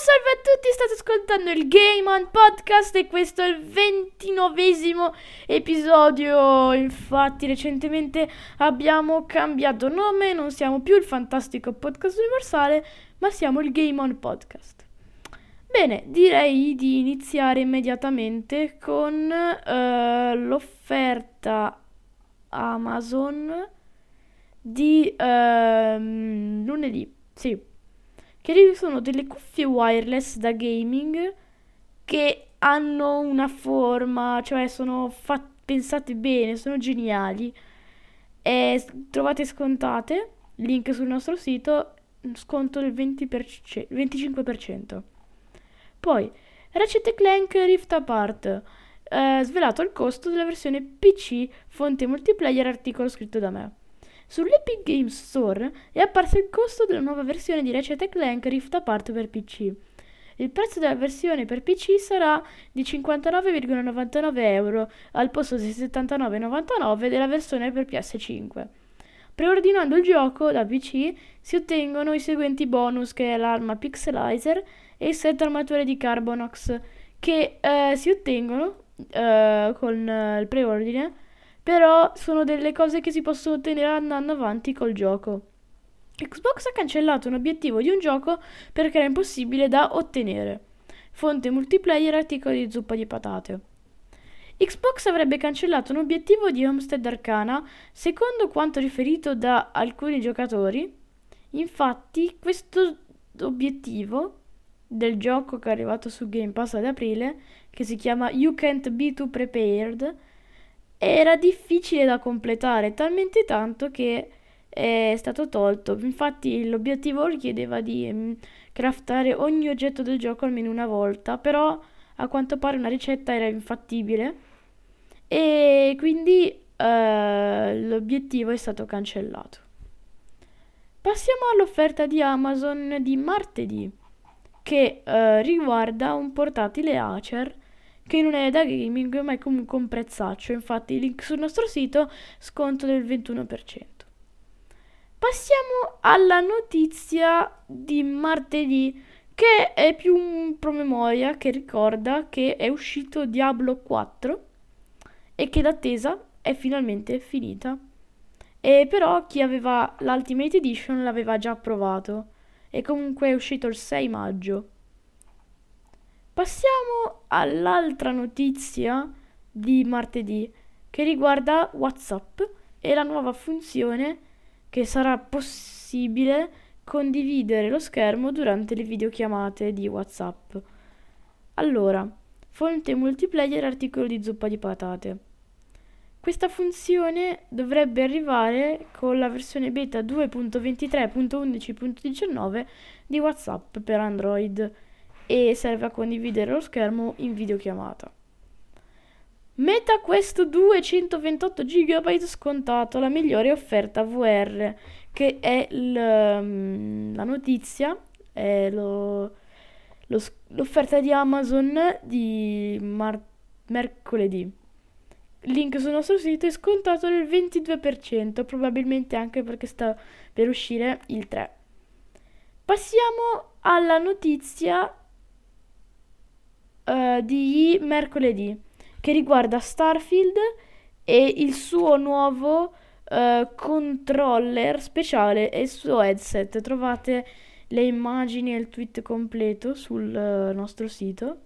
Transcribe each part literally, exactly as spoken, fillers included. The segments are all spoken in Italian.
Un salve a tutti, state ascoltando il Game On Podcast e questo è il ventinovesimo episodio. Infatti recentemente abbiamo cambiato nome, non siamo più il fantastico podcast universale, ma siamo il Game On Podcast. Bene, direi di iniziare immediatamente con uh, l'offerta Amazon di uh, lunedì, sì. Che sono delle cuffie wireless da gaming che hanno una forma, cioè sono fat- pensate bene, sono geniali. E trovate scontate, link sul nostro sito, sconto del venti per cento, venticinque per cento. Poi, Ratchet and Clank Rift Apart, eh, svelato il costo della versione P C, fonte multiplayer, articolo scritto da me. Sull'Epic Games Store è apparso il costo della nuova versione di Ratchet and Clank Rift Apart per P C. Il prezzo della versione per P C sarà di cinquantanove virgola novantanove euro al posto di settantanove virgola novantanove della versione per P S cinque. Preordinando il gioco da P C si ottengono i seguenti bonus, che è l'arma Pixelizer e il set armature di Carbonox, che eh, si ottengono eh, con eh, il preordine. Però sono delle cose che si possono ottenere andando avanti col gioco. Xbox ha cancellato un obiettivo di un gioco perché era impossibile da ottenere. Fonte multiplayer, articolo di zuppa di patate. Xbox avrebbe cancellato un obiettivo di Homestead Arcana, secondo quanto riferito da alcuni giocatori. Infatti, questo obiettivo del gioco che è arrivato su Game Pass ad aprile, che si chiama You Can't Be Too Prepared, era difficile da completare, talmente tanto che è stato tolto. Infatti l'obiettivo richiedeva di mh, craftare ogni oggetto del gioco almeno una volta, però a quanto pare una ricetta era infattibile e quindi eh, l'obiettivo è stato cancellato. Passiamo all'offerta di Amazon di martedì, che eh, riguarda un portatile Acer, che non è da gaming ma è comunque un prezzaccio. Infatti link sul nostro sito, sconto del ventuno per cento. Passiamo alla notizia di martedì, che è più un promemoria che ricorda che è uscito Diablo quattro e che l'attesa è finalmente finita. E però chi aveva l'Ultimate Edition l'aveva già provato, e comunque è uscito il sei maggio. Passiamo all'altra notizia di martedì, che riguarda WhatsApp e la nuova funzione che sarà possibile condividere lo schermo durante le videochiamate di WhatsApp. Allora, fonte multiplayer, articolo di zuppa di patate. Questa funzione dovrebbe arrivare con la versione beta due punto ventitré punto undici punto diciannove di WhatsApp per Android, e serve a condividere lo schermo in videochiamata. Meta Quest due centoventotto giga scontato, la migliore offerta V R, che è l, la notizia, è lo, lo, l'offerta di Amazon di mar- mercoledì. Link sul nostro sito, è scontato del ventidue per cento, probabilmente anche perché sta per uscire il tre. Passiamo alla notizia Uh, di mercoledì, che riguarda Starfield e il suo nuovo uh, controller speciale e il suo headset. Trovate le immagini e il tweet completo sul uh, nostro sito.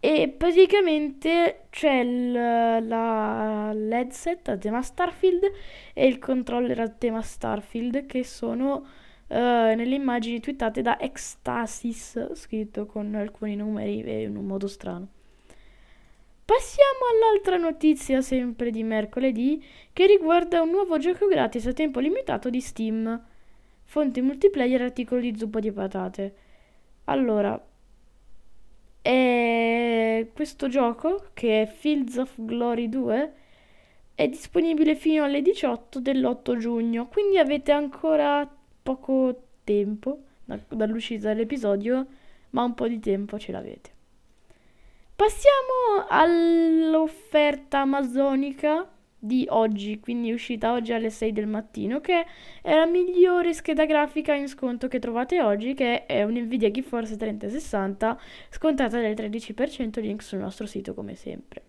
E praticamente c'è il, la, l'headset a tema Starfield e il controller a tema Starfield, che sono Uh, nelle immagini twittate da Ecstasis, scritto con alcuni numeri e in un modo strano. Passiamo all'altra notizia, sempre di mercoledì, che riguarda un nuovo gioco gratis a tempo limitato di Steam. Fonte multiplayer, articolo di zuppa di patate. Allora, è questo gioco, che è Fields of Glory due, è disponibile fino alle diciotto dell'otto giugno, quindi avete ancora poco tempo da, dall'uscita dell'episodio, ma un po' di tempo ce l'avete. Passiamo all'offerta amazonica di oggi, quindi è uscita oggi alle sei del mattino, che è la migliore scheda grafica in sconto che trovate oggi, che è un Nvidia GeForce trenta sessanta scontata del tredici per cento, link sul nostro sito come sempre.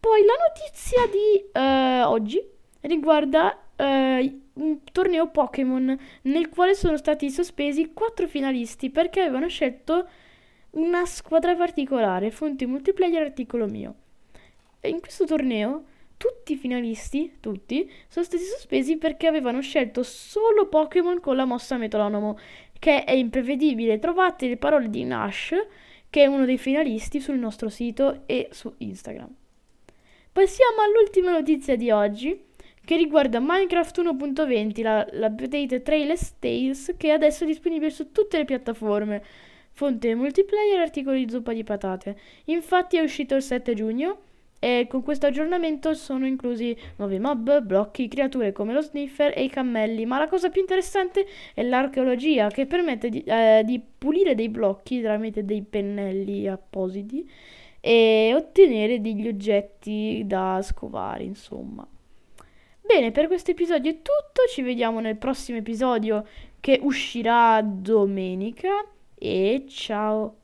Poi la notizia di uh, oggi riguarda uh, un torneo Pokémon nel quale sono stati sospesi quattro finalisti perché avevano scelto una squadra particolare. Fonti multiplayer, articolo mio. E in questo torneo tutti i finalisti, tutti, sono stati sospesi perché avevano scelto solo Pokémon con la mossa Metronomo, che è imprevedibile. Trovate le parole di Nash, che è uno dei finalisti, sul nostro sito e su Instagram. Passiamo all'ultima notizia di oggi, che riguarda Minecraft uno punto venti, la, l'update Trailers Tales, che adesso è disponibile su tutte le piattaforme. Fonte multiplayer, articoli di zuppa di patate. Infatti è uscito il sette giugno e con questo aggiornamento sono inclusi nuovi mob, blocchi, creature come lo sniffer e i cammelli. Ma la cosa più interessante è l'archeologia, che permette di, eh, di pulire dei blocchi tramite dei pennelli appositi e ottenere degli oggetti da scovare, insomma. Bene, per questo episodio è tutto, ci vediamo nel prossimo episodio che uscirà domenica e ciao!